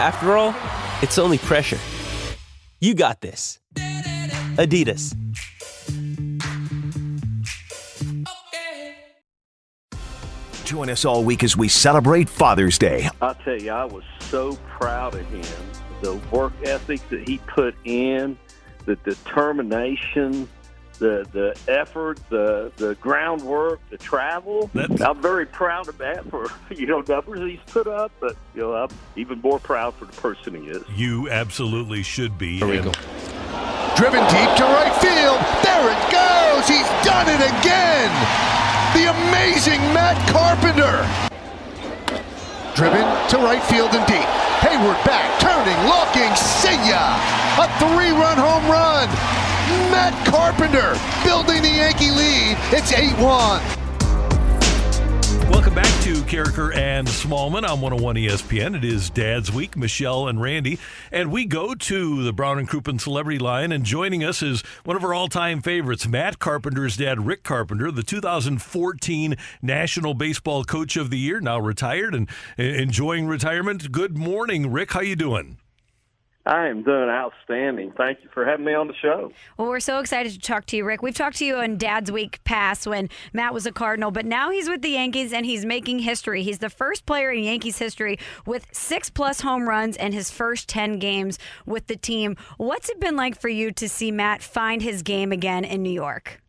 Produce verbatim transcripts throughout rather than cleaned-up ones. After all, it's only pressure. You got this. Adidas. Join us all week as we celebrate Father's Day. I tell you, I was so proud of him. The work ethic that he put in, the determination, the the effort, the the groundwork, the travel. That's, I'm very proud of that for, you know, numbers he's put up, but, you know, I'm even more proud for the person he is. You absolutely should be. There we go. Driven deep to right field. There it goes. He's done it again. The amazing Matt Carpenter. Driven to right field and deep. Hayward back, turning, looking, see ya. A three-run home run. Matt Carpenter building the Yankee lead. It's eight one. Welcome back to Carricker and Smallman on one oh one E S P N. It is Dad's Week, Michelle and Randy. And we go to the Brown and Crouppen Celebrity Line, and joining us is one of our all-time favorites, Matt Carpenter's dad, Rick Carpenter, the two thousand fourteen National Baseball Coach of the Year, now retired and enjoying retirement. Good morning, Rick. How you doing? I am doing outstanding. Thank you for having me on the show. Well, we're so excited to talk to you, Rick. We've talked to you on Dad's Week past when Matt was a Cardinal, but now he's with the Yankees and he's making history. He's the first player in Yankees history with six-plus home runs in his first ten games with the team. What's it been like for you to see Matt find his game again in New York?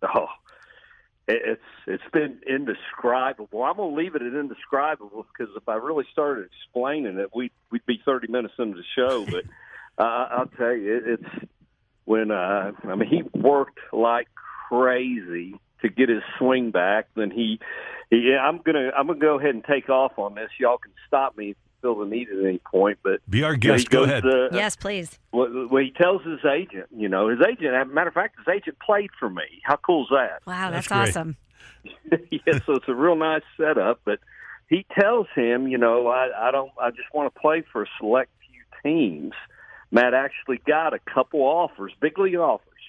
Oh, it's it's been indescribable. I'm going to leave it at indescribable because if I really started explaining it, we'd, we'd be thirty minutes into the show. But uh, I'll tell you, it's when uh, I mean, he worked like crazy to get his swing back. Then he, yeah, I'm gonna I'm gonna go ahead and take off on this. Y'all can stop me if you feel the need at any point. But be our guest. You know, go ahead. To, yes, please. Well, well, he tells his agent, you know, his agent, as a matter of fact, his agent played for me. How cool is that? Wow, that's, that's awesome. Yeah, so it's a real nice setup. But he tells him, you know, I, I don't, I just want to play for a select few teams. Matt actually got a couple offers, big league offers,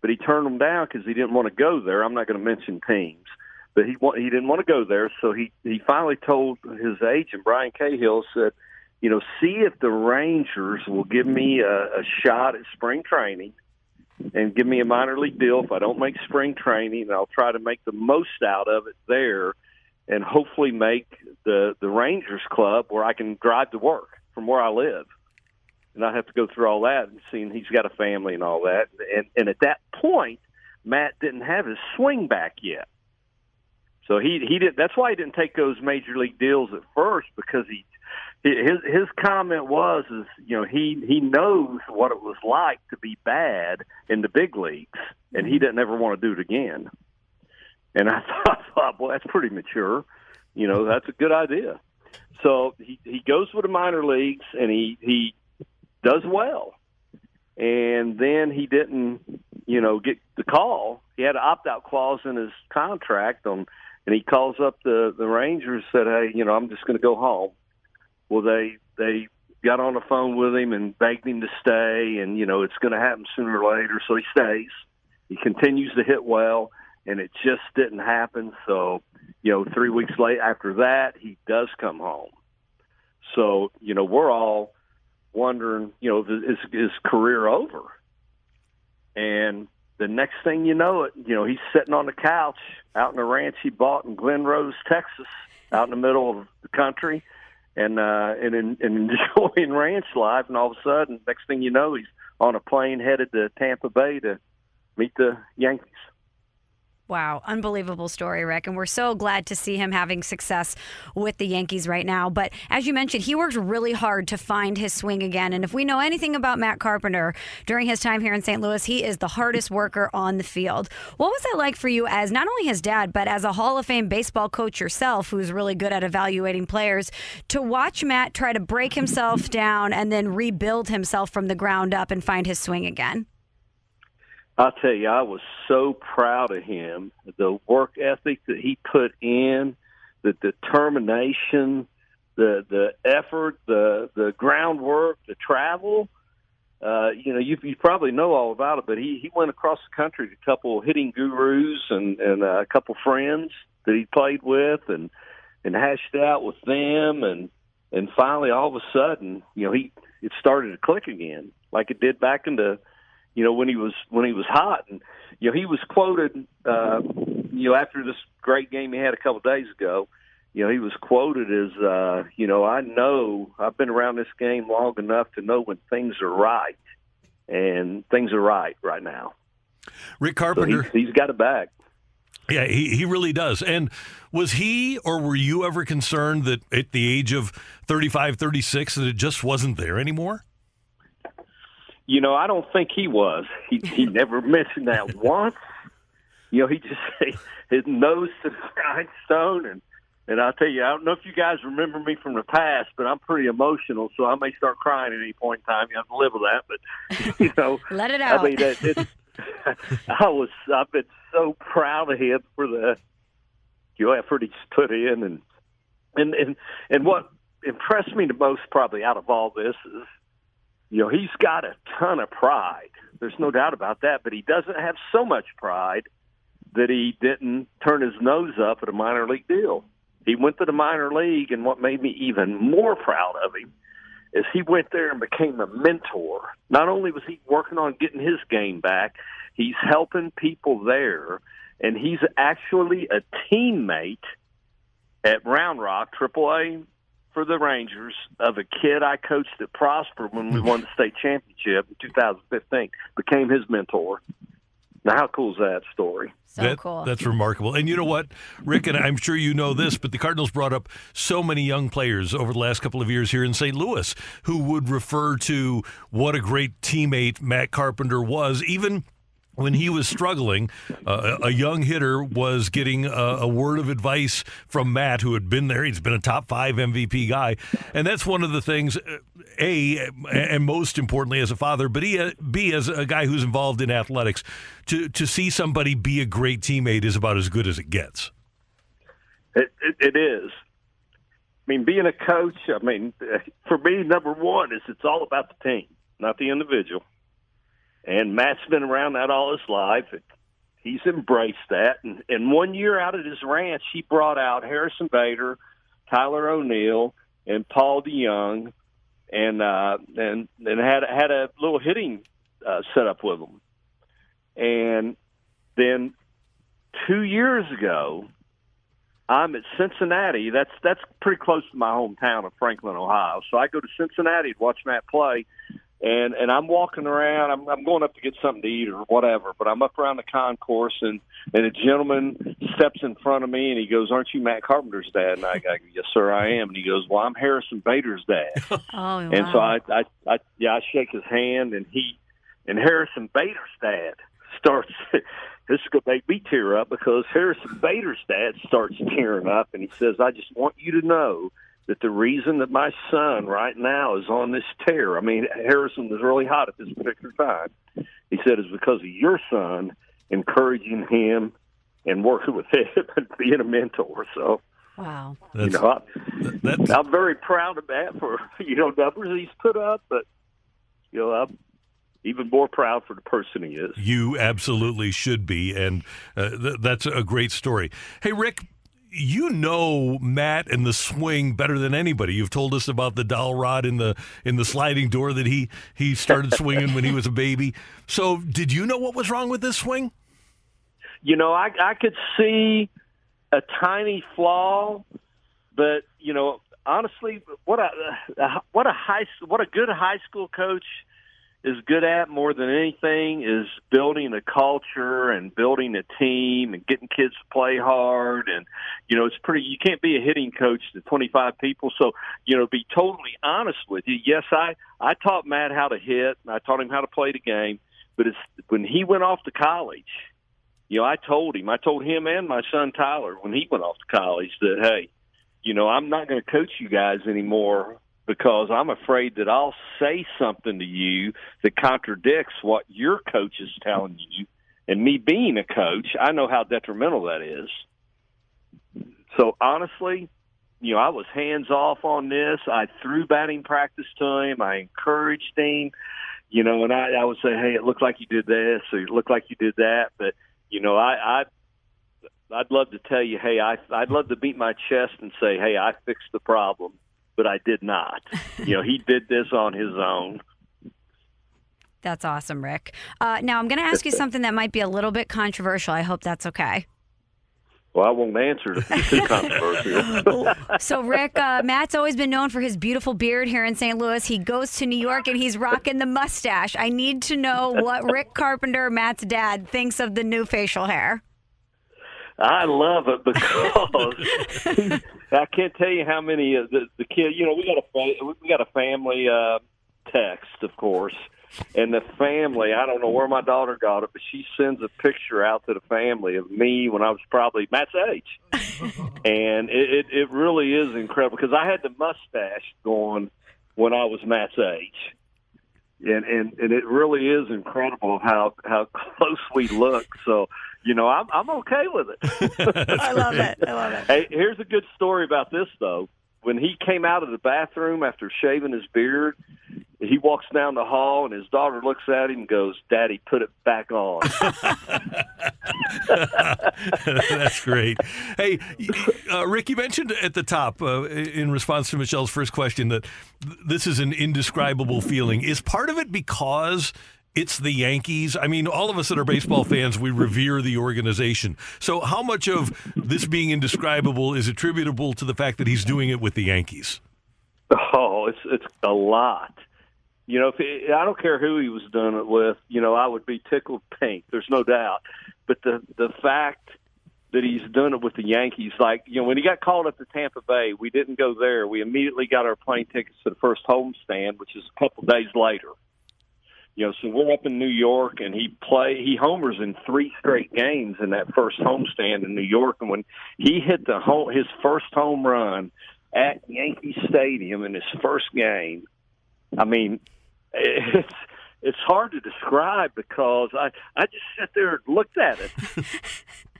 but he turned them down because he didn't want to go there. I'm not going to mention teams, but he he didn't want to go there. So he, he finally told his agent, Brian Cahill, said, you know, see if the Rangers will give me a, a shot at spring training and give me a minor league deal. If I don't make spring training, I'll try to make the most out of it there and hopefully make the, the Rangers club where I can drive to work from where I live. And I have to go through all that and seeing he's got a family and all that. And, and at that point, Matt didn't have his swing back yet. So he he did. That's why he didn't take those major league deals at first, because he his his comment was is you know he he knows what it was like to be bad in the big leagues, and he didn't ever want to do it again. And I thought, well, boy, that's pretty mature. You know, that's a good idea. So he he goes with the minor leagues and he he does well. And then he didn't, you know, get the call. He had an opt out clause in his contract on. And he calls up the, the Rangers and said, hey, you know, I'm just going to go home. Well, they they got on the phone with him and begged him to stay, and, you know, it's going to happen sooner or later, so he stays. He continues to hit well, and it just didn't happen. So, you know, three weeks later after that, he does come home. So, you know, we're all wondering, you know, is his career over? And the next thing you know it, you know, he's sitting on the couch out in a ranch he bought in Glen Rose, Texas, out in the middle of the country, and uh, and, and enjoying ranch life. And all of a sudden, next thing you know, he's on a plane headed to Tampa Bay to meet the Yankees. Wow. Unbelievable story, Rick. And we're so glad to see him having success with the Yankees right now. But as you mentioned, he worked really hard to find his swing again. And if we know anything about Matt Carpenter during his time here in Saint Louis, he is the hardest worker on the field. What was that like for you as not only his dad, but as a Hall of Fame baseball coach yourself, who's really good at evaluating players, to watch Matt try to break himself down and then rebuild himself from the ground up and find his swing again? I'll tell you, I was so proud of him, the work ethic that he put in, the determination, the the effort, the the groundwork, the travel. Uh, you know, you, you probably know all about it, but he, he went across the country to a couple hitting gurus and, and a couple friends that he played with and, and hashed out with them. And, and finally, all of a sudden, you know, he it started to click again like it did back in the – you know, when he was when he was hot. And, you know, he was quoted, uh, you know, after this great game he had a couple days ago, you know, he was quoted as, uh, you know, I know I've been around this game long enough to know when things are right, and things are right right now. Rick Carpenter. So he, he's got it back. Yeah, he, he really does. And was he or were you ever concerned that at the age of thirty-five, thirty-six, that it just wasn't there anymore? You know, I don't think he was. He, he never mentioned that once. You know, he just he, his nose to the grindstone. And, and I'll tell you, I don't know if you guys remember me from the past, but I'm pretty emotional, so I may start crying at any point in time. You have to live with that. But, you know. Let it out. I mean, it, it's, I was, I've been so proud of him for the you know, effort he's put in. And, and, and, and what impressed me the most probably out of all this is, you know, he's got a ton of pride. There's no doubt about that, but he doesn't have so much pride that he didn't turn his nose up at a minor league deal. He went to the minor league, and what made me even more proud of him is he went there and became a mentor. Not only was he working on getting his game back, he's helping people there, and he's actually a teammate at Round Rock, triple A, for the Rangers, of a kid I coached at Prosper when we won the state championship in two thousand fifteen, became his mentor. Now, how cool is that story? So that, cool. That's remarkable. And you know what, Rick, and I'm sure you know this, but the Cardinals brought up so many young players over the last couple of years here in Saint Louis who would refer to what a great teammate Matt Carpenter was, even when he was struggling. Uh, a young hitter was getting a, a word of advice from Matt, who had been there. He's been a top five M V P guy. And that's one of the things, A, and most importantly as a father, but B, as a guy who's involved in athletics, to, to see somebody be a great teammate is about as good as it gets. It, it, it is. I mean, being a coach, I mean, for me, number one is it's all about the team, not the individual. And Matt's been around that all his life. He's embraced that. And, and one year out at his ranch, he brought out Harrison Bader, Tyler O'Neill, and Paul DeYoung, and uh, and and had had a little hitting uh, set up with them. And then two years ago, I'm at Cincinnati. That's that's pretty close to my hometown of Franklin, Ohio. So I go to Cincinnati to watch Matt play. And and I'm walking around. I'm, I'm going up to get something to eat or whatever, but I'm up around the concourse, and, and a gentleman steps in front of me, and he goes, "Aren't you Matt Carpenter's dad?" And I go, "Yes, sir, I am." And he goes, "Well, I'm Harrison Bader's dad." Oh, and wow. so I, I, I, yeah, I shake his hand, and he, and Harrison Bader's dad starts. This could make me tear up because Harrison Bader's dad starts tearing up, and he says, "I just want you to know that the reason that my son right now is on this tear," I mean, Harrison was really hot at this particular time, he said, "is because of your son encouraging him and working with him and being a mentor." So, wow. That's, you know, I, that's... I'm very proud of that for, you know, numbers he's put up, but, you know, I'm even more proud for the person he is. You absolutely should be, and uh, th- that's a great story. Hey, Rick, you know Matt and the swing better than anybody. You've told us about the dowel rod in the in the sliding door that he, he started swinging when he was a baby. So did you know what was wrong with this swing? You know, I, I could see a tiny flaw, but, you know, honestly, what a what a high what a good high school coach is good at more than anything is building a culture and building a team and getting kids to play hard. And, you know, it's pretty, you can't be a hitting coach to twenty-five people. So, you know, be totally honest with you. Yes, I, I taught Matt how to hit and I taught him how to play the game, but it's when he went off to college, you know, I told him, I told him and my son Tyler when he went off to college that, hey, you know, I'm not going to coach you guys anymore because I'm afraid that I'll say something to you that contradicts what your coach is telling you. And me being a coach, I know how detrimental that is. So, honestly, you know, I was hands-off on this. I threw batting practice to him. I encouraged him. You know, and I, I would say, hey, it looked like you did this or it looked like you did that. But, you know, I, I I'd love to tell you, hey, I, I'd love to beat my chest and say, hey, I fixed the problem, but I did not. You know, he did this on his own. That's awesome, Rick. Uh, now, I'm going to ask you something that might be a little bit controversial. I hope that's okay. Well, I won't answer it if it's too controversial. So, Rick, uh, Matt's always been known for his beautiful beard here in Saint Louis. He goes to New York, and he's rocking the mustache. I need to know what Rick Carpenter, Matt's dad, thinks of the new facial hair. I love it because I can't tell you how many of the, the kids, you know, we got a we got a family uh, text, of course, and the family, I don't know where my daughter got it, but she sends a picture out to the family of me when I was probably Matt's age. And it, it, it really is incredible because I had the mustache going when I was Matt's age. And, and, and it really is incredible how, how close we look. So, you know, I'm, I'm okay with it. I love it. I love it. Hey, here's a good story about this, though. When he came out of the bathroom after shaving his beard, he walks down the hall, and his daughter looks at him and goes, Daddy, put it back on. That's great. Hey, uh, Rick, you mentioned at the top, uh, in response to Michelle's first question, that this is an indescribable feeling. Is part of it because it's the Yankees? I mean, all of us that are baseball fans, we revere the organization. So how much of this being indescribable is attributable to the fact that he's doing it with the Yankees? Oh, it's it's a lot. You know, if it, I don't care who he was doing it with. You know, I would be tickled pink. There's no doubt. But the the fact that he's done it with the Yankees, like, you know, when he got called up to Tampa Bay, we didn't go there. We immediately got our plane tickets to the first home stand, which is a couple days later. You know, so we're up in New York, and he play he homers in three straight games in that first homestand in New York. And when he hit the home, his first home run at Yankee Stadium in his first game, I mean, it's it's hard to describe because I, I just sat there and looked at it.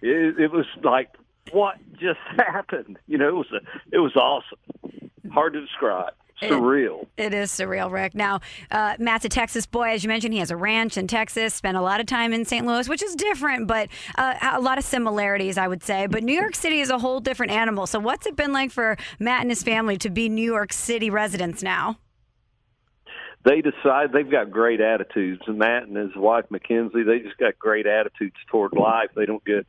it. It was like, what just happened? You know, it was a, it was awesome. Hard to describe. Surreal. It, it is surreal, Rick. Now, uh, Matt's a Texas boy. As you mentioned, he has a ranch in Texas, spent a lot of time in Saint Louis, which is different, but uh, a lot of similarities, I would say. But New York City is a whole different animal. So what's it been like for Matt and his family to be New York City residents now? They decide they've got great attitudes. Matt and his wife, Mackenzie, they just got great attitudes toward life. They don't get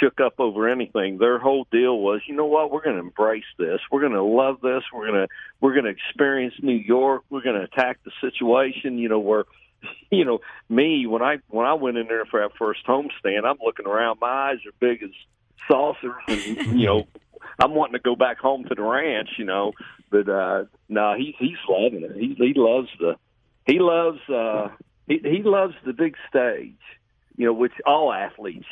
shook up over anything. Their whole deal was, you know what, we're going to embrace this. We're going to love this. We're going to we're going to experience New York. We're going to attack the situation. You know, where, you know, me when I when I went in there for that first homestand, I'm looking around. My eyes are big as saucers, and you know, I'm wanting to go back home to the ranch. You know, but uh, no, nah, he's he's loving it. He he loves the he loves uh, he he loves the big stage. You know, which all athletes.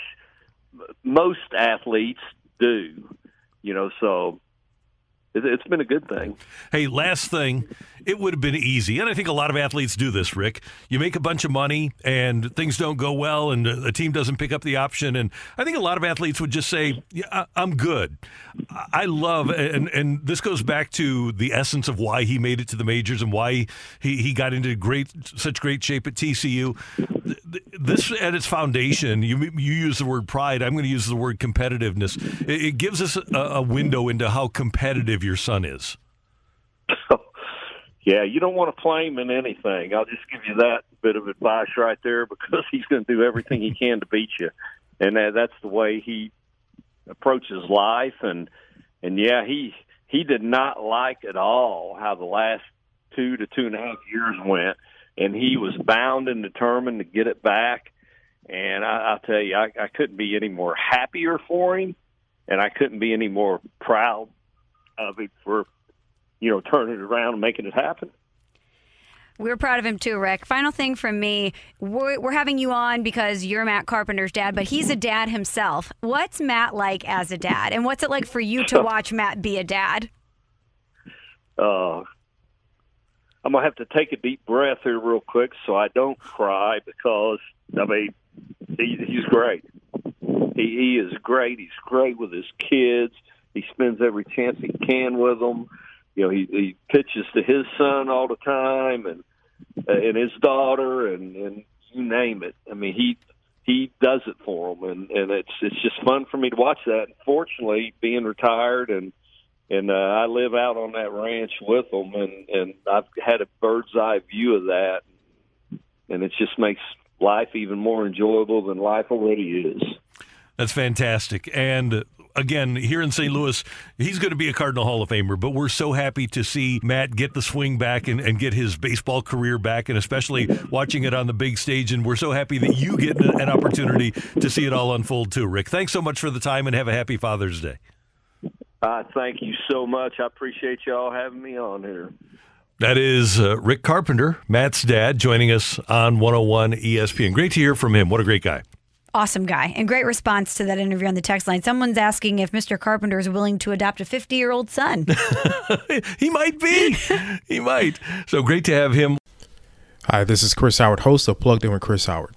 Most athletes do, you know, so it's been a good thing. Hey, last thing, it would have been easy, and I think a lot of athletes do this, Rick. You make a bunch of money, and things don't go well, and a team doesn't pick up the option, and I think a lot of athletes would just say, yeah, I'm good. I love, and, and this goes back to the essence of why he made it to the majors and why he, he got into great such great shape at T C U. This, at its foundation, you you use the word pride. I'm going to use the word competitiveness. It, it gives us a, a window into how competitive your son is. Yeah, you don't want to play him in anything. I'll just give you that bit of advice right there because he's going to do everything he can to beat you. And that, that's the way he approaches life. And, and yeah, he he did not like at all how the last two to two and a half years went. and he was bound and determined to get it back. And I, I tell you, I, I couldn't be any more happier for him, and I couldn't be any more proud of him for, you know, turning it around and making it happen. We're proud of him too, Rick. Final thing from me. We're, we're having you on because you're Matt Carpenter's dad, but he's a dad himself. What's Matt like as a dad, and what's it like for you to watch Matt be a dad? Uh, I'm going to have to take a deep breath here real quick so I don't cry, because, I mean, he, he's great. He, he is great. He's great with his kids. He spends every chance he can with them. You know, he, he pitches to his son all the time, and and his daughter, and, and you name it. I mean, he he does it for them, and, and it's it's just fun for me to watch that. Fortunately, being retired, and and uh, I live out on that ranch with them, and, and I've had a bird's eye view of that, and it just makes life even more enjoyable than life already is. That's fantastic. And again, here in Saint Louis, he's going to be a Cardinal Hall of Famer, but we're so happy to see Matt get the swing back and, and get his baseball career back, and especially watching it on the big stage. And we're so happy that you get an opportunity to see it all unfold too, Rick. Thanks so much for the time, and have a happy Father's Day. Uh, thank you so much. I appreciate y'all having me on here. That is uh, Rick Carpenter, Matt's dad, joining us on one oh one E S P N. Great to hear from him. What a great guy. Awesome guy, and great response to that interview on the text line. Someone's asking if Mister Carpenter is willing to adopt a fifty-year-old son. He might be. He might. So great to have him. Hi, this is Chris Howard, host of Plugged In with Chris Howard.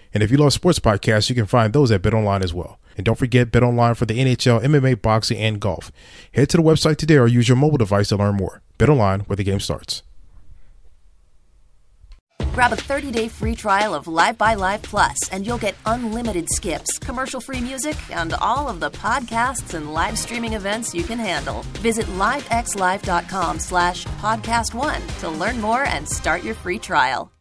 And if you love sports podcasts, you can find those at BetOnline as well. And don't forget BetOnline for the N H L, M M A, boxing, and golf. Head to the website today or use your mobile device to learn more. BetOnline, where the game starts. Grab a thirty-day free trial of Live by Live Plus, and you'll get unlimited skips, commercial-free music, and all of the podcasts and live streaming events you can handle. Visit live x live dot com slash podcast one to learn more and start your free trial.